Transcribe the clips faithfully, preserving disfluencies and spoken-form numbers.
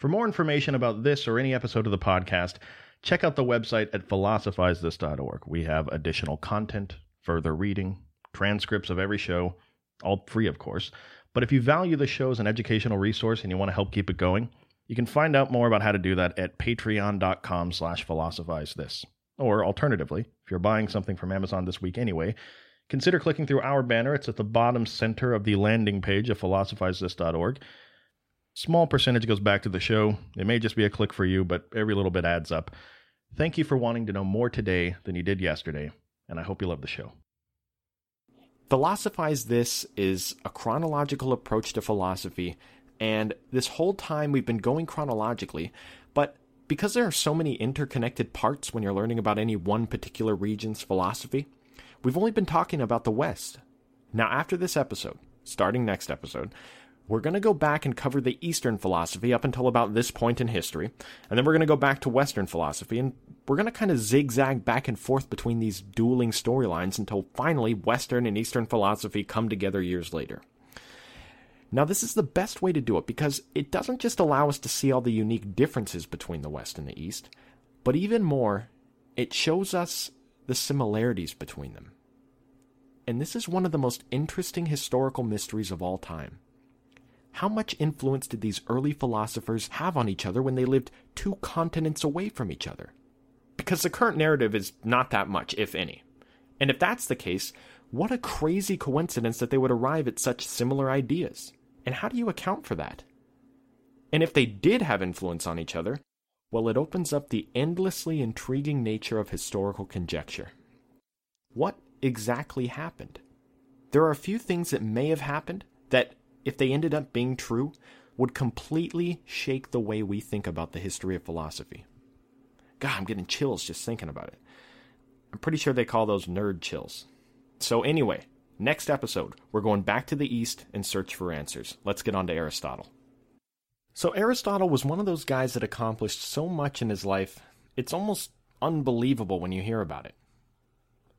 For more information about this or any episode of the podcast, check out the website at philosophize this dot org. We have additional content, further reading, transcripts of every show, all free, of course. But if you value the show as an educational resource and you want to help keep it going, you can find out more about how to do that at patreon dot com slash philosophize this. Or alternatively, if you're buying something from Amazon this week anyway, consider clicking through our banner. It's at the bottom center of the landing page of philosophize this dot org. Small percentage goes back to the show. It may just be a click for you, but every little bit adds up. Thank you for wanting to know more today than you did yesterday, and I hope you love the show. Philosophize This is a chronological approach to philosophy, and this whole time we've been going chronologically, but because there are so many interconnected parts when you're learning about any one particular region's philosophy, we've only been talking about the West. Now, after this episode, starting next episode, we're going to go back and cover the Eastern philosophy up until about this point in history, and then we're going to go back to Western philosophy, and we're going to kind of zigzag back and forth between these dueling storylines until finally Western and Eastern philosophy come together years later. Now, this is the best way to do it because it doesn't just allow us to see all the unique differences between the West and the East, but even more, it shows us the similarities between them. And this is one of the most interesting historical mysteries of all time. How much influence did these early philosophers have on each other when they lived two continents away from each other? Because the current narrative is not that much, if any. And if that's the case, what a crazy coincidence that they would arrive at such similar ideas. And how do you account for that? And if they did have influence on each other, well, it opens up the endlessly intriguing nature of historical conjecture. What exactly happened? There are a few things that may have happened that, if they ended up being true, would completely shake the way we think about the history of philosophy. God, I'm getting chills just thinking about it. I'm pretty sure they call those nerd chills. So anyway, next episode, we're going back to the East and search for answers. Let's get on to Aristotle. So Aristotle was one of those guys that accomplished so much in his life, it's almost unbelievable when you hear about it.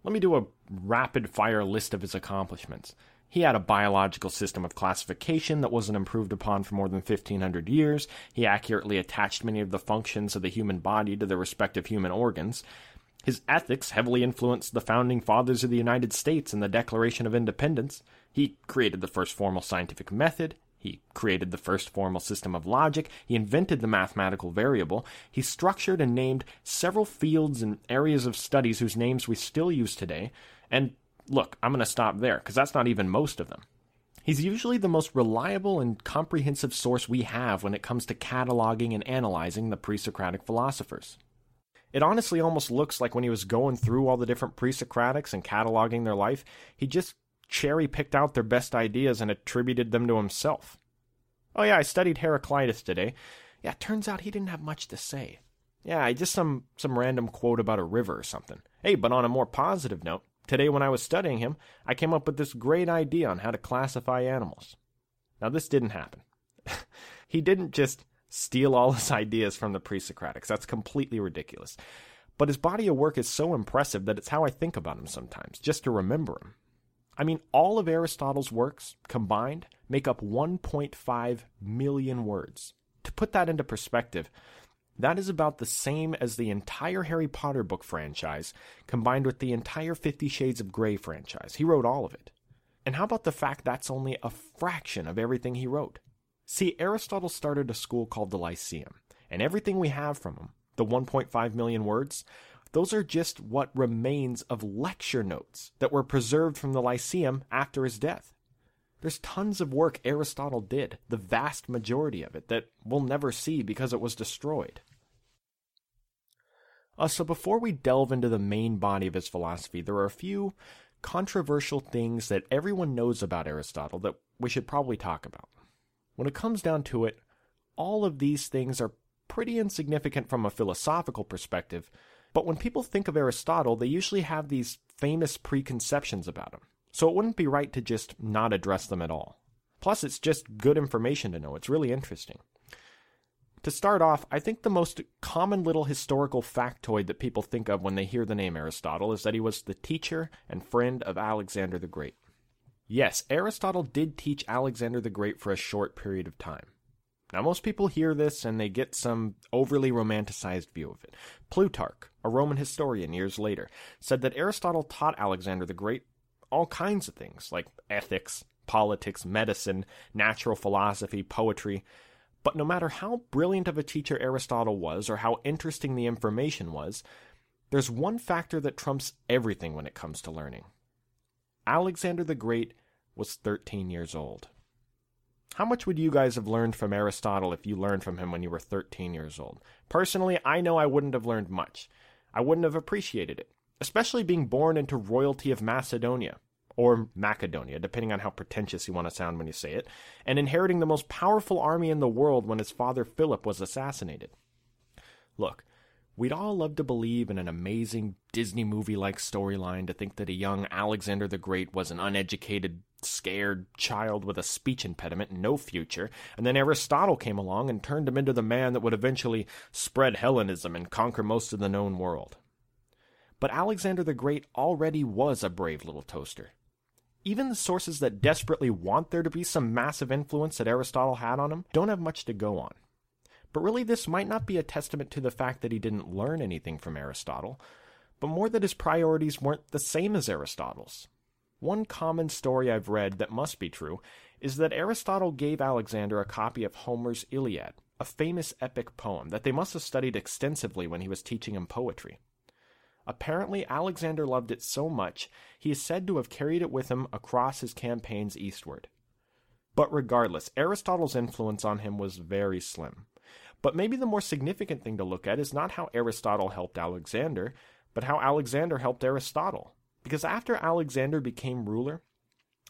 Let me do a rapid-fire list of his accomplishments. He had a biological system of classification that wasn't improved upon for more than fifteen hundred years. He accurately attached many of the functions of the human body to their respective human organs. His ethics heavily influenced the founding fathers of the United States and the Declaration of Independence. He created the first formal scientific method. He created the first formal system of logic. He invented the mathematical variable. He structured and named several fields and areas of studies whose names we still use today. And look, I'm going to stop there, because that's not even most of them. He's usually the most reliable and comprehensive source we have when it comes to cataloging and analyzing the pre-Socratic philosophers. It honestly almost looks like when he was going through all the different pre-Socratics and cataloging their life, he just cherry-picked out their best ideas and attributed them to himself. Oh yeah, I studied Heraclitus today. Yeah, turns out he didn't have much to say. Yeah, just some, some random quote about a river or something. Hey, but on a more positive note, today when I was studying him, I came up with this great idea on how to classify animals. Now this didn't happen. He didn't just steal all his ideas from the pre-Socratics. That's completely ridiculous. But his body of work is so impressive that it's how I think about him sometimes, just to remember him. I mean, all of Aristotle's works combined make up one point five million words. To put that into perspective, that is about the same as the entire Harry Potter book franchise combined with the entire Fifty Shades of Grey franchise. He wrote all of it. And how about the fact that's only a fraction of everything he wrote? See, Aristotle started a school called the Lyceum, and everything we have from him, the one point five million words, those are just what remains of lecture notes that were preserved from the Lyceum after his death. There's tons of work Aristotle did, the vast majority of it, that we'll never see because it was destroyed. Uh, so before we delve into the main body of his philosophy, there are a few controversial things that everyone knows about Aristotle that we should probably talk about. When it comes down to it, all of these things are pretty insignificant from a philosophical perspective, but when people think of Aristotle, they usually have these famous preconceptions about him. So it wouldn't be right to just not address them at all. Plus, it's just good information to know. It's really interesting. To start off, I think the most common little historical factoid that people think of when they hear the name Aristotle is that he was the teacher and friend of Alexander the Great. Yes, Aristotle did teach Alexander the Great for a short period of time. Now, most people hear this and they get some overly romanticized view of it. Plutarch, a Roman historian years later, said that Aristotle taught Alexander the Great all kinds of things, like ethics, politics, medicine, natural philosophy, poetry. But no matter how brilliant of a teacher Aristotle was or how interesting the information was, there's one factor that trumps everything when it comes to learning. Alexander the Great was thirteen years old. How much would you guys have learned from Aristotle if you learned from him when you were thirteen years old? Personally, I know I wouldn't have learned much. I wouldn't have appreciated it, especially being born into royalty of Macedonia, or Macedonia, depending on how pretentious you want to sound when you say it, and inheriting the most powerful army in the world when his father Philip was assassinated. Look, we'd all love to believe in an amazing Disney movie-like storyline to think that a young Alexander the Great was an uneducated, scared child with a speech impediment and no future, and then Aristotle came along and turned him into the man that would eventually spread Hellenism and conquer most of the known world. But Alexander the Great already was a brave little toaster. Even the sources that desperately want there to be some massive influence that Aristotle had on him don't have much to go on. But really, this might not be a testament to the fact that he didn't learn anything from Aristotle, but more that his priorities weren't the same as Aristotle's. One common story I've read that must be true is that Aristotle gave Alexander a copy of Homer's Iliad, a famous epic poem that they must have studied extensively when he was teaching him poetry. Apparently, Alexander loved it so much, he is said to have carried it with him across his campaigns eastward. But regardless, Aristotle's influence on him was very slim. But maybe the more significant thing to look at is not how Aristotle helped Alexander, but how Alexander helped Aristotle. Because after Alexander became ruler,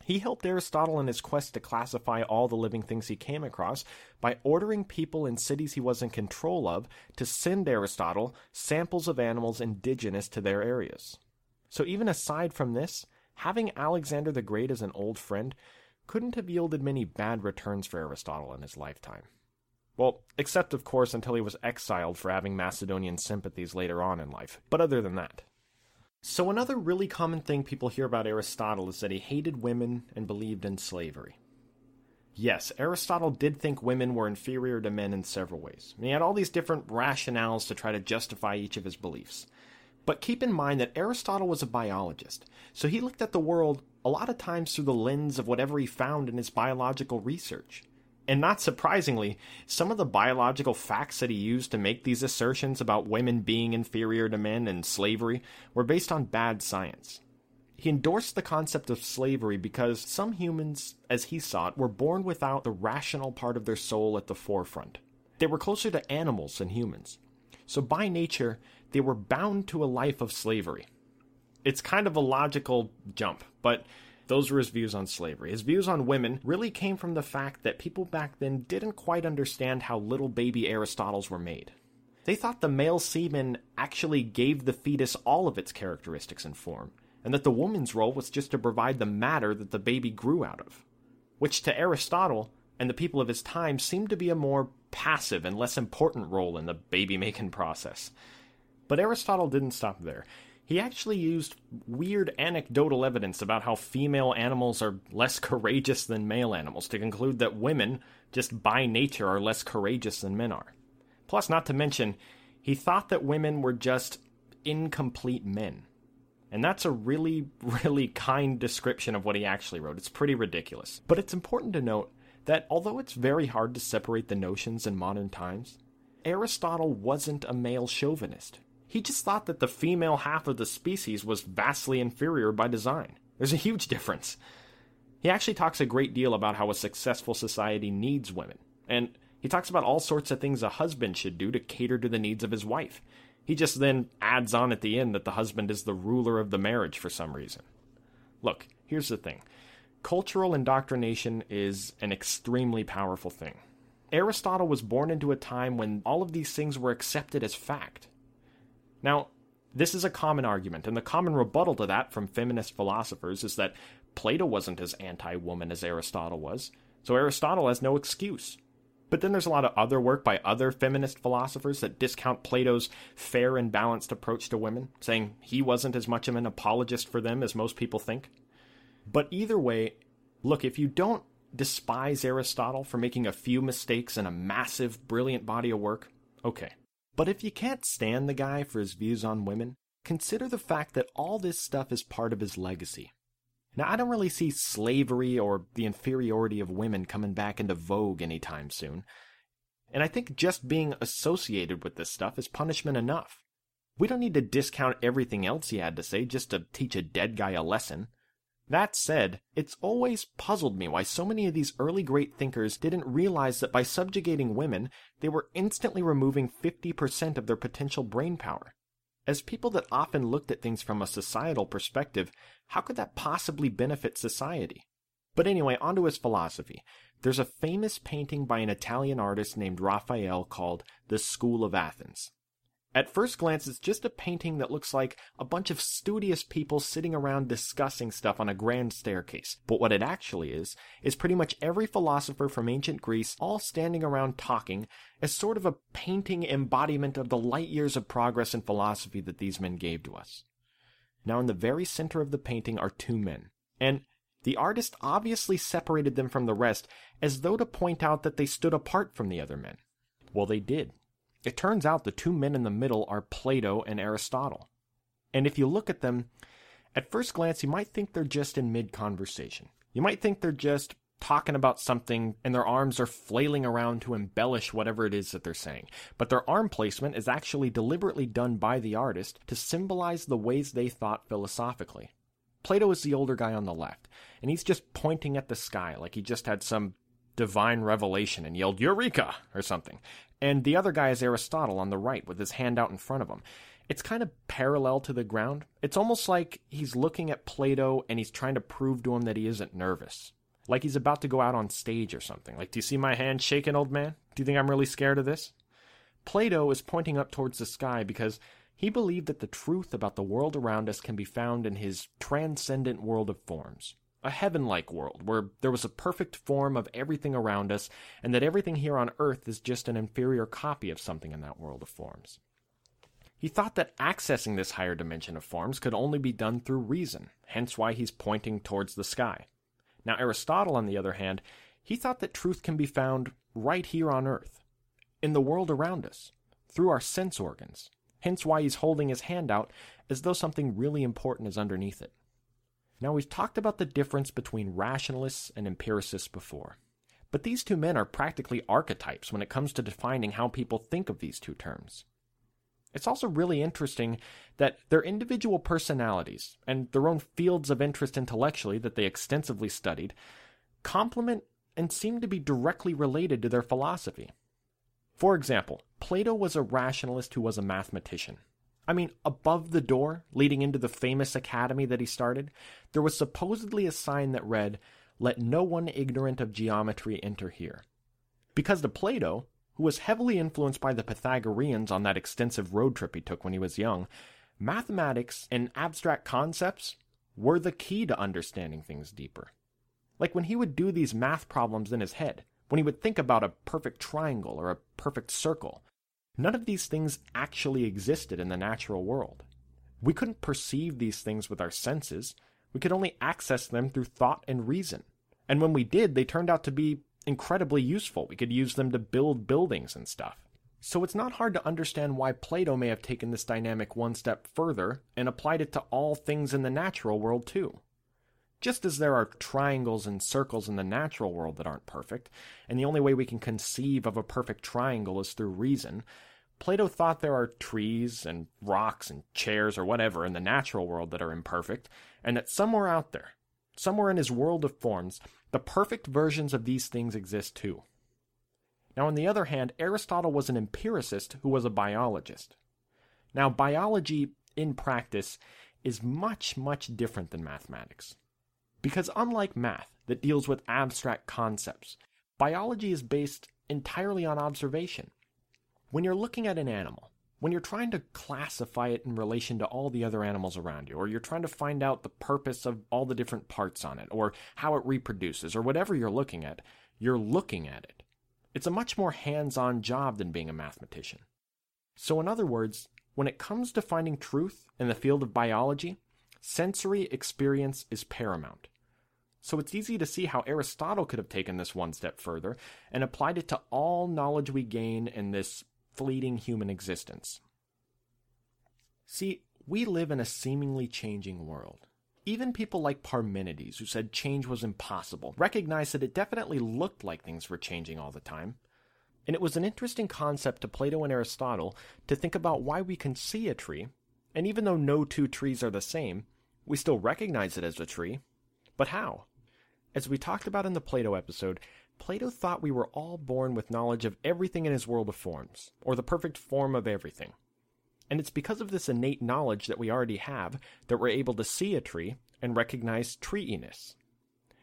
he helped Aristotle in his quest to classify all the living things he came across by ordering people in cities he was in control of to send Aristotle samples of animals indigenous to their areas. So even aside from this, having Alexander the Great as an old friend couldn't have yielded many bad returns for Aristotle in his lifetime. Well, except, of course, until he was exiled for having Macedonian sympathies later on in life. But other than that. So another really common thing people hear about Aristotle is that he hated women and believed in slavery. Yes, Aristotle did think women were inferior to men in several ways, and he had all these different rationales to try to justify each of his beliefs. But keep in mind that Aristotle was a biologist, so he looked at the world a lot of times through the lens of whatever he found in his biological research. And not surprisingly, some of the biological facts that he used to make these assertions about women being inferior to men and slavery were based on bad science. He endorsed the concept of slavery because some humans, as he saw it, were born without the rational part of their soul at the forefront. They were closer to animals than humans. So by nature, they were bound to a life of slavery. It's kind of a logical jump, but those were his views on slavery. His views on women really came from the fact that people back then didn't quite understand how little baby Aristotles were made. They thought the male semen actually gave the fetus all of its characteristics and form, and that the woman's role was just to provide the matter that the baby grew out of, which to Aristotle and the people of his time seemed to be a more passive and less important role in the baby-making process. But Aristotle didn't stop there. He actually used weird anecdotal evidence about how female animals are less courageous than male animals to conclude that women, just by nature, are less courageous than men are. Plus, not to mention, he thought that women were just incomplete men. And that's a really, really kind description of what he actually wrote. It's pretty ridiculous. But it's important to note that although it's very hard to separate the notions in modern times, Aristotle wasn't a male chauvinist. He just thought that the female half of the species was vastly inferior by design. There's a huge difference. He actually talks a great deal about how a successful society needs women. And he talks about all sorts of things a husband should do to cater to the needs of his wife. He just then adds on at the end that the husband is the ruler of the marriage for some reason. Look, here's the thing. Cultural indoctrination is an extremely powerful thing. Aristotle was born into a time when all of these things were accepted as fact. Now, this is a common argument, and the common rebuttal to that from feminist philosophers is that Plato wasn't as anti-woman as Aristotle was, so Aristotle has no excuse. But then there's a lot of other work by other feminist philosophers that discount Plato's fair and balanced approach to women, saying he wasn't as much of an apologist for them as most people think. But either way, look, if you don't despise Aristotle for making a few mistakes in a massive, brilliant body of work? Okay. But if you can't stand the guy for his views on women, consider the fact that all this stuff is part of his legacy. Now, I don't really see slavery or the inferiority of women coming back into vogue anytime soon, and I think just being associated with this stuff is punishment enough. We don't need to discount everything else he had to say just to teach a dead guy a lesson. That said, it's always puzzled me why so many of these early great thinkers didn't realize that by subjugating women, they were instantly removing fifty percent of their potential brain power. As people that often looked at things from a societal perspective, how could that possibly benefit society? But anyway, onto his philosophy. There's a famous painting by an Italian artist named Raphael called The School of Athens. At first glance, it's just a painting that looks like a bunch of studious people sitting around discussing stuff on a grand staircase. But what it actually is, is pretty much every philosopher from ancient Greece all standing around talking as sort of a painting embodiment of the light years of progress in philosophy that these men gave to us. Now, in the very center of the painting are two men, and the artist obviously separated them from the rest as though to point out that they stood apart from the other men. Well, they did. It turns out the two men in the middle are Plato and Aristotle. And if you look at them, at first glance, you might think they're just in mid-conversation. You might think they're just talking about something and their arms are flailing around to embellish whatever it is that they're saying. But their arm placement is actually deliberately done by the artist to symbolize the ways they thought philosophically. Plato is the older guy on the left, and he's just pointing at the sky like he just had some divine revelation and yelled, "Eureka!" or something. And the other guy is Aristotle on the right with his hand out in front of him. It's kind of parallel to the ground. It's almost like he's looking at Plato and he's trying to prove to him that he isn't nervous. Like he's about to go out on stage or something. Like, do you see my hand shaking, old man? Do you think I'm really scared of this? Plato is pointing up towards the sky because he believed that the truth about the world around us can be found in his transcendent world of forms. A heaven-like world, where there was a perfect form of everything around us, and that everything here on earth is just an inferior copy of something in that world of forms. He thought that accessing this higher dimension of forms could only be done through reason, hence why he's pointing towards the sky. Now, Aristotle, on the other hand, he thought that truth can be found right here on earth, in the world around us, through our sense organs, hence why he's holding his hand out as though something really important is underneath it. Now, we've talked about the difference between rationalists and empiricists before, but these two men are practically archetypes when it comes to defining how people think of these two terms. It's also really interesting that their individual personalities and their own fields of interest intellectually that they extensively studied complement and seem to be directly related to their philosophy. For example, Plato was a rationalist who was a mathematician. I mean, above the door, leading into the famous academy that he started, there was supposedly a sign that read, "Let no one ignorant of geometry enter here." Because to Plato, who was heavily influenced by the Pythagoreans on that extensive road trip he took when he was young, mathematics and abstract concepts were the key to understanding things deeper. Like when he would do these math problems in his head, when he would think about a perfect triangle or a perfect circle, none of these things actually existed in the natural world. We couldn't perceive these things with our senses. We could only access them through thought and reason. And when we did, they turned out to be incredibly useful. We could use them to build buildings and stuff. So it's not hard to understand why Plato may have taken this dynamic one step further and applied it to all things in the natural world too. Just as there are triangles and circles in the natural world that aren't perfect, and the only way we can conceive of a perfect triangle is through reason, Plato thought there are trees and rocks and chairs or whatever in the natural world that are imperfect, and that somewhere out there, somewhere in his world of forms, the perfect versions of these things exist too. Now, on the other hand, Aristotle was an empiricist who was a biologist. Now, biology, in practice, is much, much different than mathematics. Because unlike math, that deals with abstract concepts, biology is based entirely on observation. When you're looking at an animal, when you're trying to classify it in relation to all the other animals around you, or you're trying to find out the purpose of all the different parts on it, or how it reproduces, or whatever you're looking at, you're looking at it. It's a much more hands-on job than being a mathematician. So in other words, when it comes to finding truth in the field of biology, sensory experience is paramount. So it's easy to see how Aristotle could have taken this one step further and applied it to all knowledge we gain in this fleeting human existence. See, we live in a seemingly changing world. Even people like Parmenides, who said change was impossible, recognized that it definitely looked like things were changing all the time. And it was an interesting concept to Plato and Aristotle to think about why we can see a tree, and even though no two trees are the same, we still recognize it as a tree. But how? As we talked about in the Plato episode, Plato thought we were all born with knowledge of everything in his world of forms, or the perfect form of everything. And it's because of this innate knowledge that we already have that we're able to see a tree and recognize tree-iness.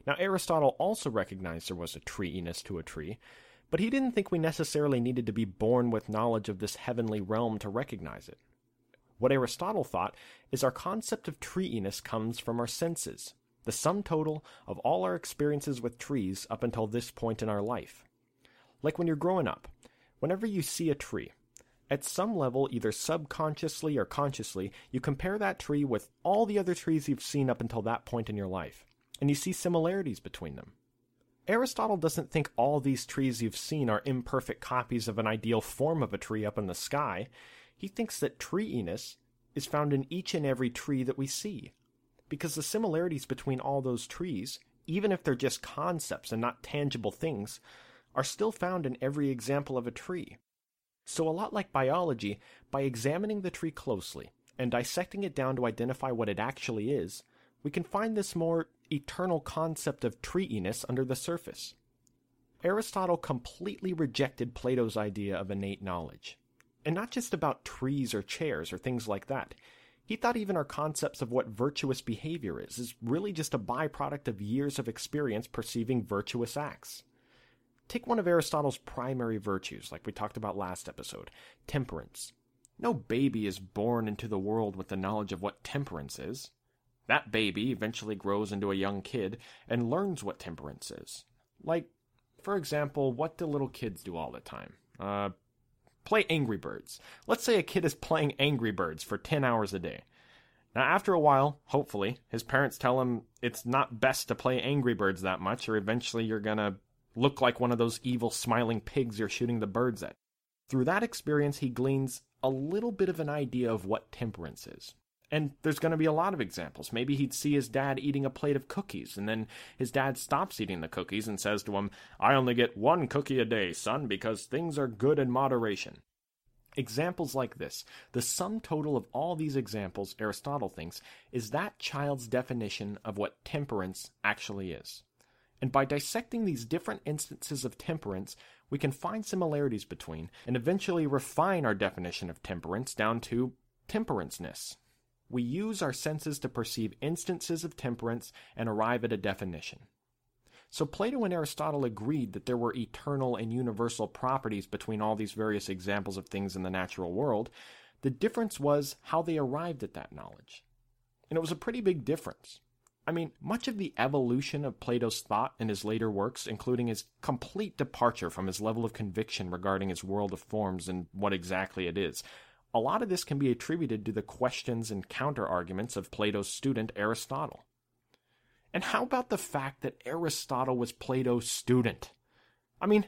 Now, Aristotle also recognized there was a tree-iness to a tree, but he didn't think we necessarily needed to be born with knowledge of this heavenly realm to recognize it. What Aristotle thought is our concept of tree-iness comes from our senses, the sum total of all our experiences with trees up until this point in our life. Like when you're growing up, whenever you see a tree, at some level, either subconsciously or consciously, you compare that tree with all the other trees you've seen up until that point in your life, and you see similarities between them. Aristotle doesn't think all these trees you've seen are imperfect copies of an ideal form of a tree up in the sky. He thinks that tree-iness is found in each and every tree that we see, because the similarities between all those trees, even if they're just concepts and not tangible things, are still found in every example of a tree. So a lot like biology, by examining the tree closely and dissecting it down to identify what it actually is, we can find this more eternal concept of tree-iness under the surface. Aristotle completely rejected Plato's idea of innate knowledge. And not just about trees or chairs or things like that. He thought even our concepts of what virtuous behavior is is really just a byproduct of years of experience perceiving virtuous acts. Take one of Aristotle's primary virtues, like we talked about last episode, temperance. No baby is born into the world with the knowledge of what temperance is. That baby eventually grows into a young kid and learns what temperance is. Like, for example, what do little kids do all the time? Uh, play Angry Birds. Let's say a kid is playing Angry Birds for ten hours a day. Now, after a while, hopefully, his parents tell him it's not best to play Angry Birds that much, or eventually you're gonna look like one of those evil smiling pigs you're shooting the birds at. Through that experience, he gleans a little bit of an idea of what temperance is. And there's going to be a lot of examples. Maybe he'd see his dad eating a plate of cookies, and then his dad stops eating the cookies and says to him, "I only get one cookie a day, son, because things are good in moderation." Examples like this, the sum total of all these examples, Aristotle thinks, is that child's definition of what temperance actually is. And by dissecting these different instances of temperance, we can find similarities between and eventually refine our definition of temperance down to temperanceness. We use our senses to perceive instances of temperance and arrive at a definition. So Plato and Aristotle agreed that there were eternal and universal properties between all these various examples of things in the natural world. The difference was how they arrived at that knowledge. And it was a pretty big difference. I mean, much of the evolution of Plato's thought in his later works, including his complete departure from his level of conviction regarding his world of forms and what exactly it is, a lot of this can be attributed to the questions and counter-arguments of Plato's student Aristotle. And how about the fact that Aristotle was Plato's student? I mean,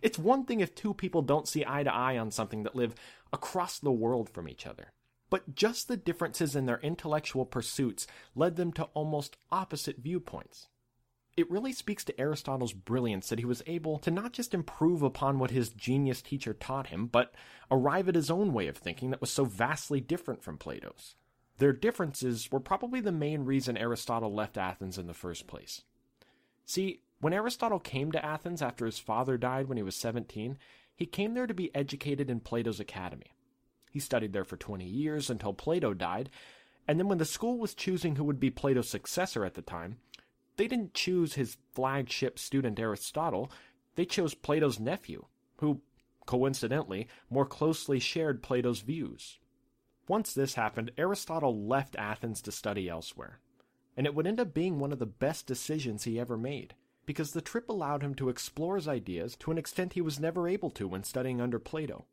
it's one thing if two people don't see eye to eye on something that live across the world from each other. But just the differences in their intellectual pursuits led them to almost opposite viewpoints. It really speaks to Aristotle's brilliance that he was able to not just improve upon what his genius teacher taught him, but arrive at his own way of thinking that was so vastly different from Plato's. Their differences were probably the main reason Aristotle left Athens in the first place. See, when Aristotle came to Athens after his father died when he was seventeen, he came there to be educated in Plato's academy. He studied there for twenty years until Plato died, and then when the school was choosing who would be Plato's successor at the time, they didn't choose his flagship student Aristotle, they chose Plato's nephew, who, coincidentally, more closely shared Plato's views. Once this happened, Aristotle left Athens to study elsewhere, and it would end up being one of the best decisions he ever made, because the trip allowed him to explore his ideas to an extent he was never able to when studying under Plato.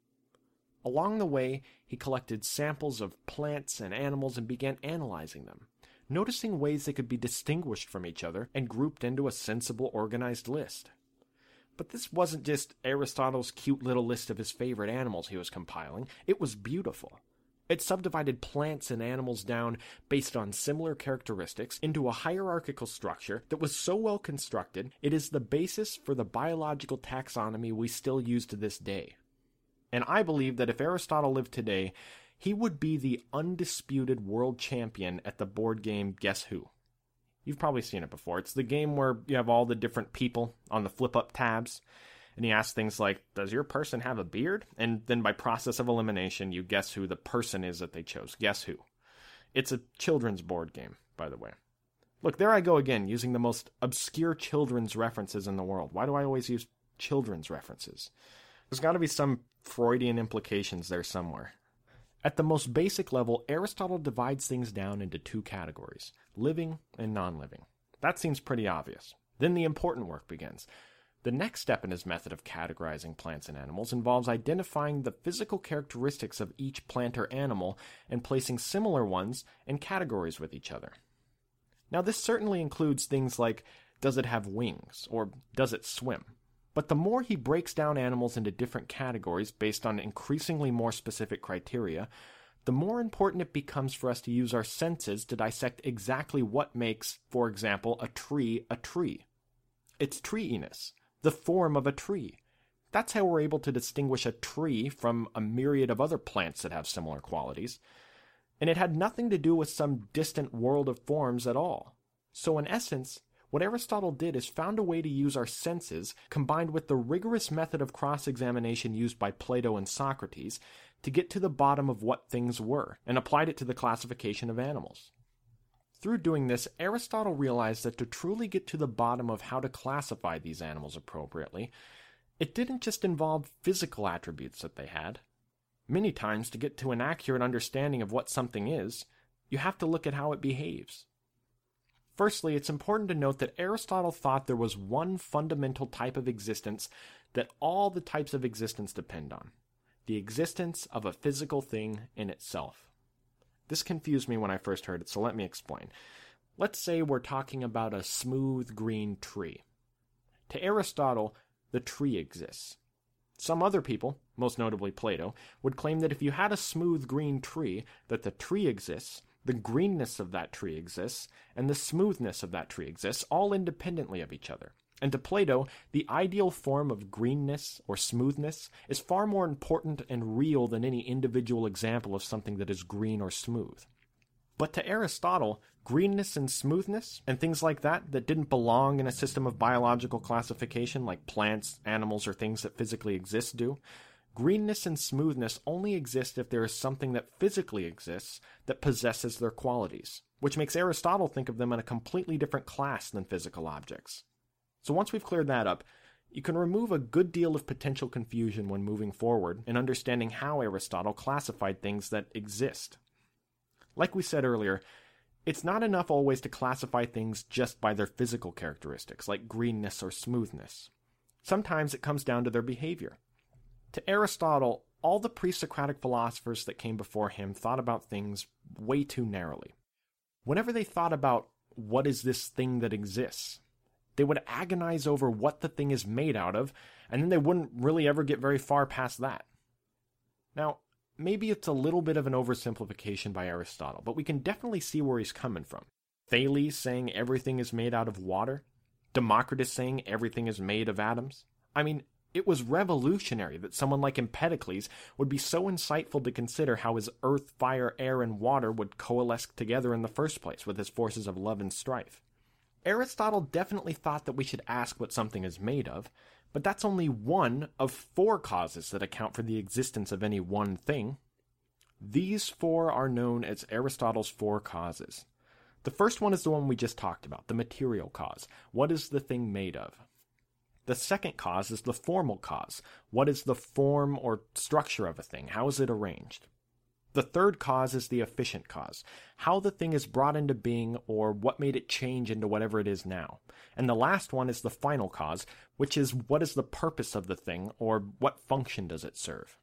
Along the way, he collected samples of plants and animals and began analyzing them, noticing ways they could be distinguished from each other and grouped into a sensible, organized list. But this wasn't just Aristotle's cute little list of his favorite animals he was compiling. It was beautiful. It subdivided plants and animals down based on similar characteristics into a hierarchical structure that was so well constructed it is the basis for the biological taxonomy we still use to this day. And I believe that if Aristotle lived today, he would be the undisputed world champion at the board game Guess Who. You've probably seen it before. It's the game where you have all the different people on the flip-up tabs, and you ask things like, does your person have a beard? And then by process of elimination, you guess who the person is that they chose. Guess Who. It's a children's board game, by the way. Look, there I go again, using the most obscure children's references in the world. Why do I always use children's references? There's got to be some Freudian implications there somewhere. At the most basic level, Aristotle divides things down into two categories, living and non-living. That seems pretty obvious. Then the important work begins. The next step in his method of categorizing plants and animals involves identifying the physical characteristics of each plant or animal and placing similar ones in categories with each other. Now, this certainly includes things like, does it have wings, or does it swim? But the more he breaks down animals into different categories based on increasingly more specific criteria, the more important it becomes for us to use our senses to dissect exactly what makes, for example, a tree a tree. Its tree-iness. The form of a tree. That's how we're able to distinguish a tree from a myriad of other plants that have similar qualities. And it had nothing to do with some distant world of forms at all. So in essence, what Aristotle did is found a way to use our senses, combined with the rigorous method of cross-examination used by Plato and Socrates, to get to the bottom of what things were, and applied it to the classification of animals. Through doing this, Aristotle realized that to truly get to the bottom of how to classify these animals appropriately, it didn't just involve physical attributes that they had. Many times, to get to an accurate understanding of what something is, you have to look at how it behaves. Firstly, it's important to note that Aristotle thought there was one fundamental type of existence that all the types of existence depend on: the existence of a physical thing in itself. This confused me when I first heard it, so let me explain. Let's say we're talking about a smooth green tree. To Aristotle, the tree exists. Some other people, most notably Plato, would claim that if you had a smooth green tree, that the tree exists, the greenness of that tree exists, and the smoothness of that tree exists, all independently of each other. And to Plato, the ideal form of greenness or smoothness is far more important and real than any individual example of something that is green or smooth. But to Aristotle, greenness and smoothness, and things like that that didn't belong in a system of biological classification like plants, animals, or things that physically exist do, greenness and smoothness only exist if there is something that physically exists that possesses their qualities, which makes Aristotle think of them in a completely different class than physical objects. So once we've cleared that up, you can remove a good deal of potential confusion when moving forward and understanding how Aristotle classified things that exist. Like we said earlier, it's not enough always to classify things just by their physical characteristics, like greenness or smoothness. Sometimes it comes down to their behavior. To Aristotle, all the pre-Socratic philosophers that came before him thought about things way too narrowly. Whenever they thought about what is this thing that exists, they would agonize over what the thing is made out of, and then they wouldn't really ever get very far past that. Now, maybe it's a little bit of an oversimplification by Aristotle, but we can definitely see where he's coming from. Thales saying everything is made out of water, Democritus saying everything is made of atoms. I mean, it was revolutionary that someone like Empedocles would be so insightful to consider how his earth, fire, air, and water would coalesce together in the first place with his forces of love and strife. Aristotle definitely thought that we should ask what something is made of, but that's only one of four causes that account for the existence of any one thing. These four are known as Aristotle's four causes. The first one is the one we just talked about, the material cause. What is the thing made of? The second cause is the formal cause. What is the form or structure of a thing? How is it arranged? The third cause is the efficient cause, how the thing is brought into being or what made it change into whatever it is now. And the last one is the final cause, which is what is the purpose of the thing or what function does it serve.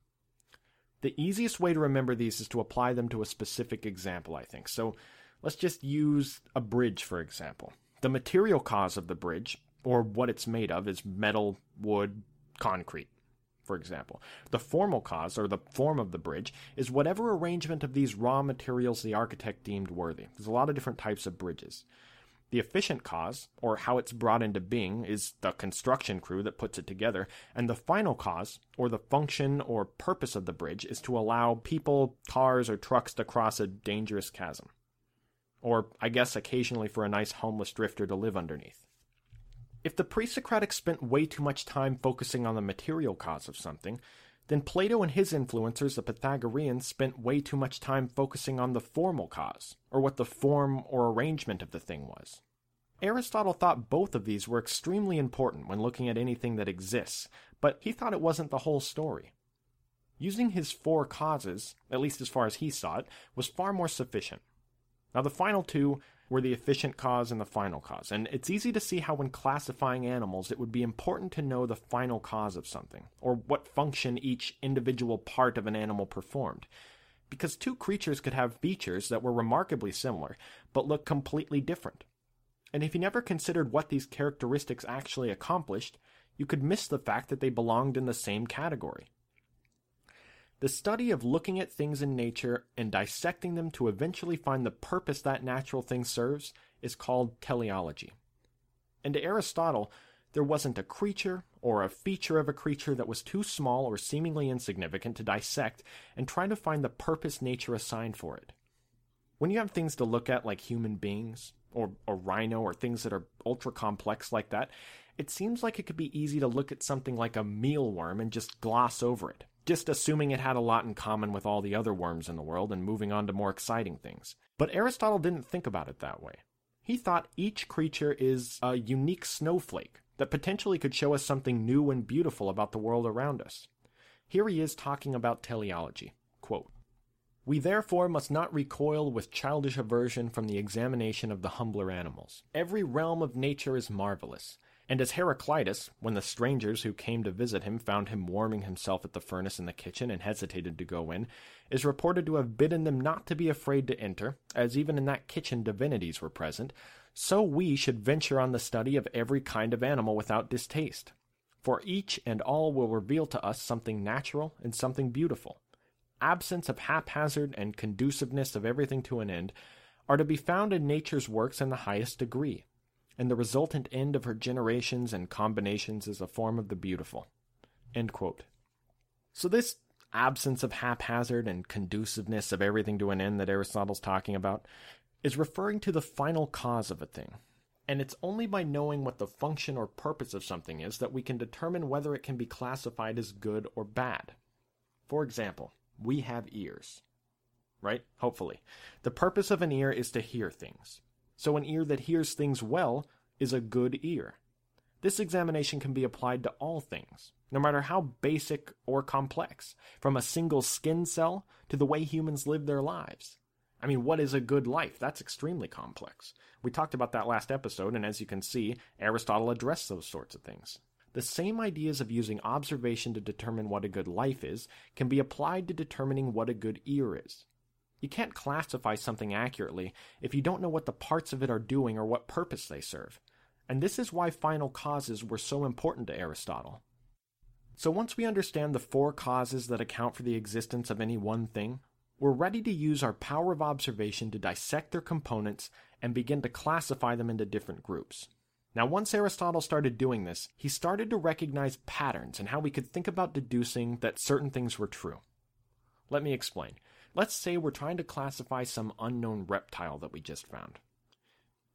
The easiest way to remember these is to apply them to a specific example, I think. So Let's just use a bridge, for example. The material cause of the bridge, or what it's made of, is metal, wood, concrete, for example. The formal cause, or the form of the bridge, is whatever arrangement of these raw materials the architect deemed worthy. There's a lot of different types of bridges. The efficient cause, or how it's brought into being, is the construction crew that puts it together, and the final cause, or the function or purpose of the bridge, is to allow people, cars, or trucks to cross a dangerous chasm. Or, I guess, occasionally for a nice homeless drifter to live underneath. If the pre-Socratics spent way too much time focusing on the material cause of something, then Plato and his influencers, the Pythagoreans, spent way too much time focusing on the formal cause, or what the form or arrangement of the thing was. Aristotle thought both of these were extremely important when looking at anything that exists, but he thought it wasn't the whole story. Using his four causes, at least as far as he saw it, was far more sufficient. Now the final two were the efficient cause and the final cause, and it's easy to see how when classifying animals it would be important to know the final cause of something, or what function each individual part of an animal performed, because two creatures could have features that were remarkably similar, but look completely different. And if you never considered what these characteristics actually accomplished, you could miss the fact that they belonged in the same category. The study of looking at things in nature and dissecting them to eventually find the purpose that natural thing serves is called teleology. And to Aristotle, there wasn't a creature or a feature of a creature that was too small or seemingly insignificant to dissect and try to find the purpose nature assigned for it. When you have things to look at like human beings, or a rhino, or things that are ultra-complex like that, it seems like it could be easy to look at something like a mealworm and just gloss over it, just assuming it had a lot in common with all the other worms in the world and moving on to more exciting things. But Aristotle didn't think about it that way. He thought each creature is a unique snowflake that potentially could show us something new and beautiful about the world around us. Here he is talking about teleology. Quote, "We therefore must not recoil with childish aversion from the examination of the humbler animals. Every realm of nature is marvelous. And as Heraclitus, when the strangers who came to visit him found him warming himself at the furnace in the kitchen and hesitated to go in, is reported to have bidden them not to be afraid to enter, as even in that kitchen divinities were present, so we should venture on the study of every kind of animal without distaste. For each and all will reveal to us something natural and something beautiful. Absence of haphazard and conduciveness of everything to an end are to be found in nature's works in the highest degree, and the resultant end of her generations and combinations is a form of the beautiful." End quote. So this absence of haphazard and conduciveness of everything to an end that Aristotle's talking about is referring to the final cause of a thing, and it's only by knowing what the function or purpose of something is that we can determine whether it can be classified as good or bad. For example, we have ears, right? Hopefully. The purpose of an ear is to hear things. So an ear that hears things well is a good ear. This examination can be applied to all things, no matter how basic or complex, from a single skin cell to the way humans live their lives. I mean, what is a good life? That's extremely complex. We talked about that last episode, and as you can see, Aristotle addressed those sorts of things. The same ideas of using observation to determine what a good life is can be applied to determining what a good ear is. You can't classify something accurately if you don't know what the parts of it are doing or what purpose they serve. And this is why final causes were so important to Aristotle. So once we understand the four causes that account for the existence of any one thing, we're ready to use our power of observation to dissect their components and begin to classify them into different groups. Now, once Aristotle started doing this, he started to recognize patterns and how we could think about deducing that certain things were true. Let me explain. Let's say we're trying to classify some unknown reptile that we just found.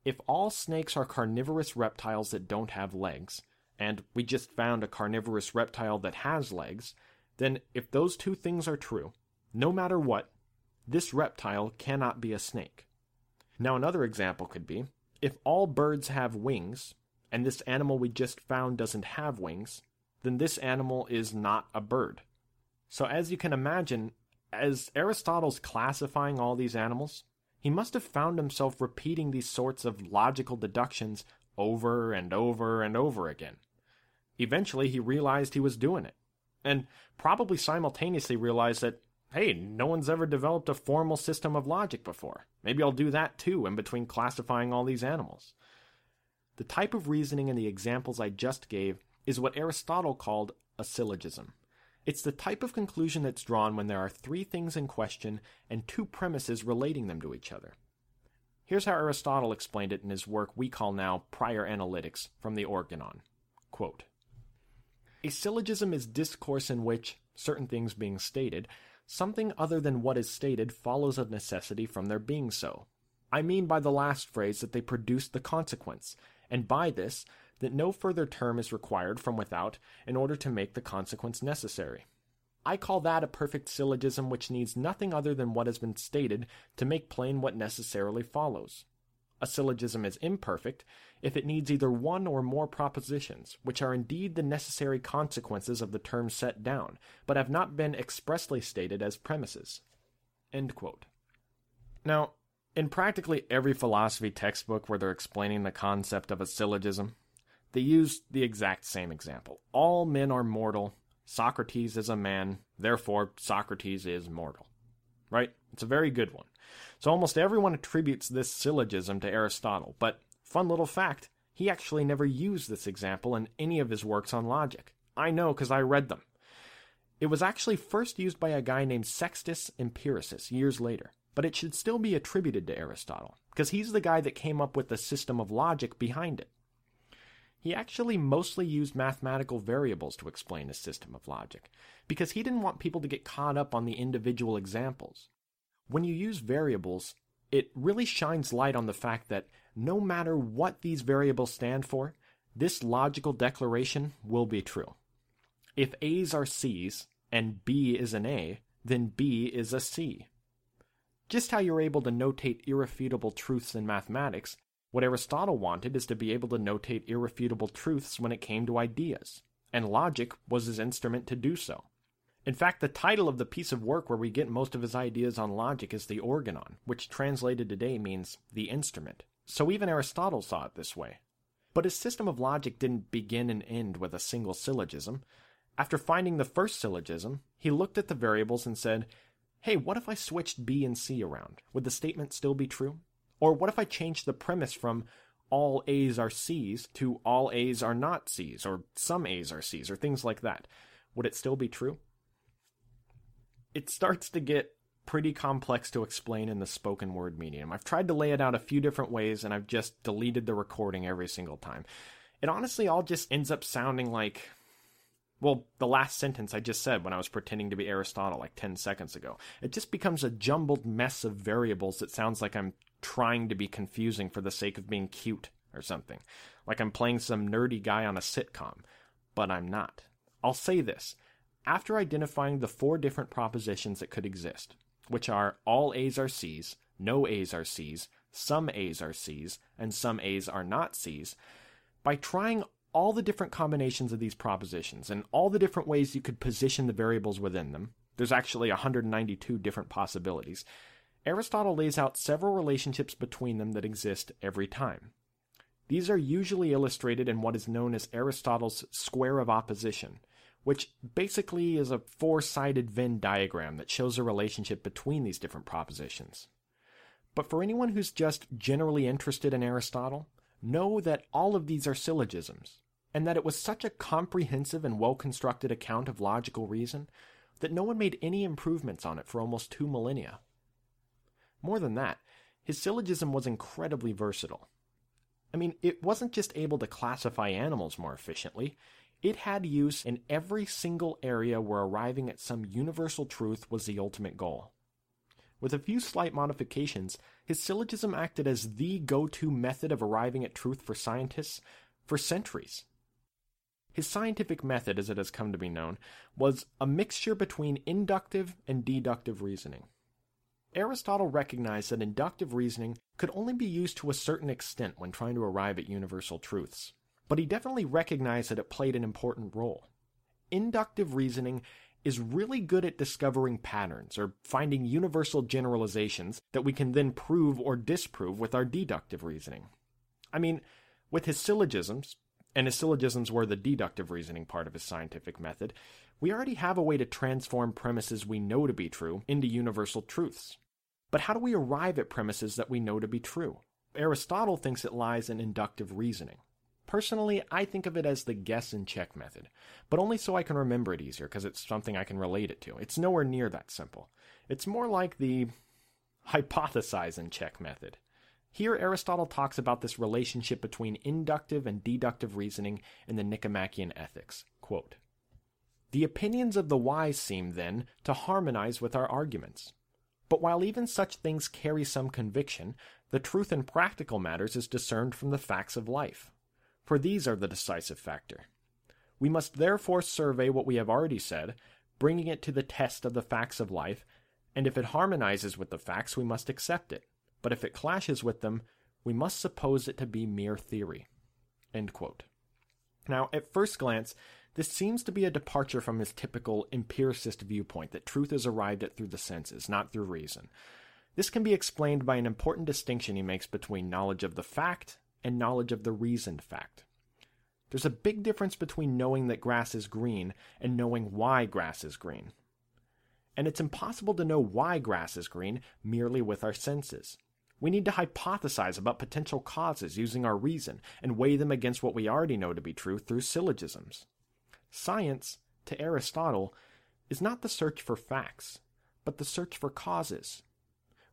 If all snakes are carnivorous reptiles that don't have legs, and we just found a carnivorous reptile that has legs, then if those two things are true, no matter what, this reptile cannot be a snake. Now another example could be, if all birds have wings, and this animal we just found doesn't have wings, then this animal is not a bird. So as you can imagine, as Aristotle's classifying all these animals, he must have found himself repeating these sorts of logical deductions over and over and over again. Eventually, he realized he was doing it, and probably simultaneously realized that, hey, no one's ever developed a formal system of logic before. Maybe I'll do that too in between classifying all these animals. The type of reasoning in the examples I just gave is what Aristotle called a syllogism. It's the type of conclusion that's drawn when there are three things in question and two premises relating them to each other. Here's how Aristotle explained it in his work we call now Prior Analytics from the Organon. Quote, "A syllogism is discourse in which, certain things being stated, something other than what is stated follows of necessity from their being so. I mean by the last phrase that they produce the consequence, and by this, that no further term is required from without in order to make the consequence necessary. I call that a perfect syllogism which needs nothing other than what has been stated to make plain what necessarily follows. A syllogism is imperfect if it needs either one or more propositions, which are indeed the necessary consequences of the terms set down, but have not been expressly stated as premises." End quote. Now, in practically every philosophy textbook where they're explaining the concept of a syllogism, they use the exact same example. All men are mortal. Socrates is a man. Therefore, Socrates is mortal. Right? It's a very good one. So almost everyone attributes this syllogism to Aristotle. But, fun little fact, he actually never used this example in any of his works on logic. I know because I read them. It was actually first used by a guy named Sextus Empiricus years later. But it should still be attributed to Aristotle, because he's the guy that came up with the system of logic behind it. He actually mostly used mathematical variables to explain his system of logic, because he didn't want people to get caught up on the individual examples. When you use variables, it really shines light on the fact that no matter what these variables stand for, this logical declaration will be true. If A's are C's and B is an A, then B is a C. Just how you're able to notate irrefutable truths in mathematics, what Aristotle wanted is to be able to notate irrefutable truths when it came to ideas, and logic was his instrument to do so. In fact, the title of the piece of work where we get most of his ideas on logic is the Organon, which translated today means the instrument. So even Aristotle saw it this way. But his system of logic didn't begin and end with a single syllogism. After finding the first syllogism, he looked at the variables and said, hey, what if I switched B and C around? Would the statement still be true? Or what if I change the premise from all A's are C's to all A's are not C's, or some A's are C's, or things like that? Would it still be true? It starts to get pretty complex to explain in the spoken word medium. I've tried to lay it out a few different ways, and I've just deleted the recording every single time. It honestly all just ends up sounding like, well, the last sentence I just said when I was pretending to be Aristotle like ten seconds ago. It just becomes a jumbled mess of variables that sounds like I'm trying to be confusing for the sake of being cute or something. Like I'm playing some nerdy guy on a sitcom. But I'm not. I'll say this. After identifying the four different propositions that could exist, which are all A's are C's, no A's are C's, some A's are C's, and some A's are not C's, by trying all the different combinations of these propositions and all the different ways you could position the variables within them, there's actually one hundred ninety-two different possibilities, Aristotle lays out several relationships between them that exist every time. These are usually illustrated in what is known as Aristotle's Square of Opposition, which basically is a four-sided Venn diagram that shows a relationship between these different propositions. But for anyone who's just generally interested in Aristotle, know that all of these are syllogisms, and that it was such a comprehensive and well-constructed account of logical reason that no one made any improvements on it for almost two millennia. More than that, his syllogism was incredibly versatile. I mean, it wasn't just able to classify animals more efficiently, it had use in every single area where arriving at some universal truth was the ultimate goal. With a few slight modifications, his syllogism acted as the go-to method of arriving at truth for scientists for centuries. His scientific method, as it has come to be known, was a mixture between inductive and deductive reasoning. Aristotle recognized that inductive reasoning could only be used to a certain extent when trying to arrive at universal truths, but he definitely recognized that it played an important role. Inductive reasoning is really good at discovering patterns or finding universal generalizations that we can then prove or disprove with our deductive reasoning. I mean, with his syllogisms, and his syllogisms were the deductive reasoning part of his scientific method, we already have a way to transform premises we know to be true into universal truths. But how do we arrive at premises that we know to be true? Aristotle thinks it lies in inductive reasoning. Personally, I think of it as the guess and check method, but only so I can remember it easier because it's something I can relate it to. It's nowhere near that simple. It's more like the hypothesize and check method. Here, Aristotle talks about this relationship between inductive and deductive reasoning in the Nicomachean Ethics. Quote, "The opinions of the wise seem, then, to harmonize with our arguments. But while even such things carry some conviction, the truth in practical matters is discerned from the facts of life. For these are the decisive factor. We must therefore survey what we have already said, bringing it to the test of the facts of life, and if it harmonizes with the facts, we must accept it. But if it clashes with them, we must suppose it to be mere theory." End quote. Now, at first glance, this seems to be a departure from his typical empiricist viewpoint that truth is arrived at through the senses, not through reason. This can be explained by an important distinction he makes between knowledge of the fact and knowledge of the reasoned fact. There's a big difference between knowing that grass is green and knowing why grass is green. And it's impossible to know why grass is green merely with our senses. We need to hypothesize about potential causes using our reason and weigh them against what we already know to be true through syllogisms. Science, to Aristotle, is not the search for facts, but the search for causes.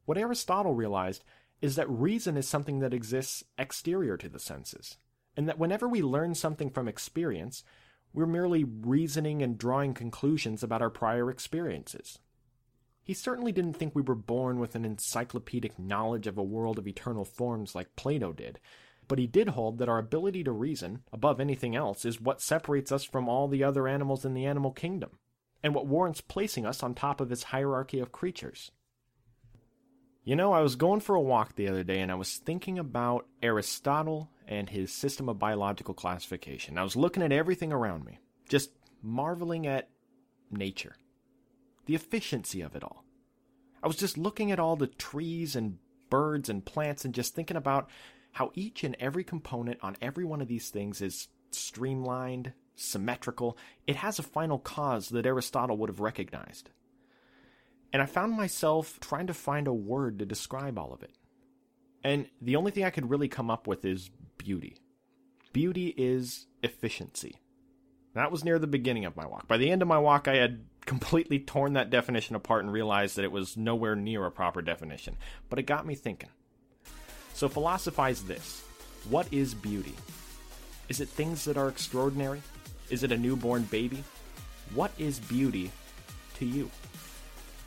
What Aristotle realized is that reason is something that exists exterior to the senses, and that whenever we learn something from experience, we're merely reasoning and drawing conclusions about our prior experiences. He certainly didn't think we were born with an encyclopedic knowledge of a world of eternal forms like Plato did, but he did hold that our ability to reason, above anything else, is what separates us from all the other animals in the animal kingdom, and what warrants placing us on top of his hierarchy of creatures. You know, I was going for a walk the other day, and I was thinking about Aristotle and his system of biological classification. I was looking at everything around me, just marveling at nature, the efficiency of it all. I was just looking at all the trees and birds and plants and just thinking about how each and every component on every one of these things is streamlined, symmetrical. It has a final cause that Aristotle would have recognized. And I found myself trying to find a word to describe all of it. And the only thing I could really come up with is beauty. Beauty is efficiency. That was near the beginning of my walk. By the end of my walk, I had completely torn that definition apart and realized that it was nowhere near a proper definition. But it got me thinking. So philosophize this. What is beauty? Is it things that are extraordinary? Is it a newborn baby? What is beauty to you?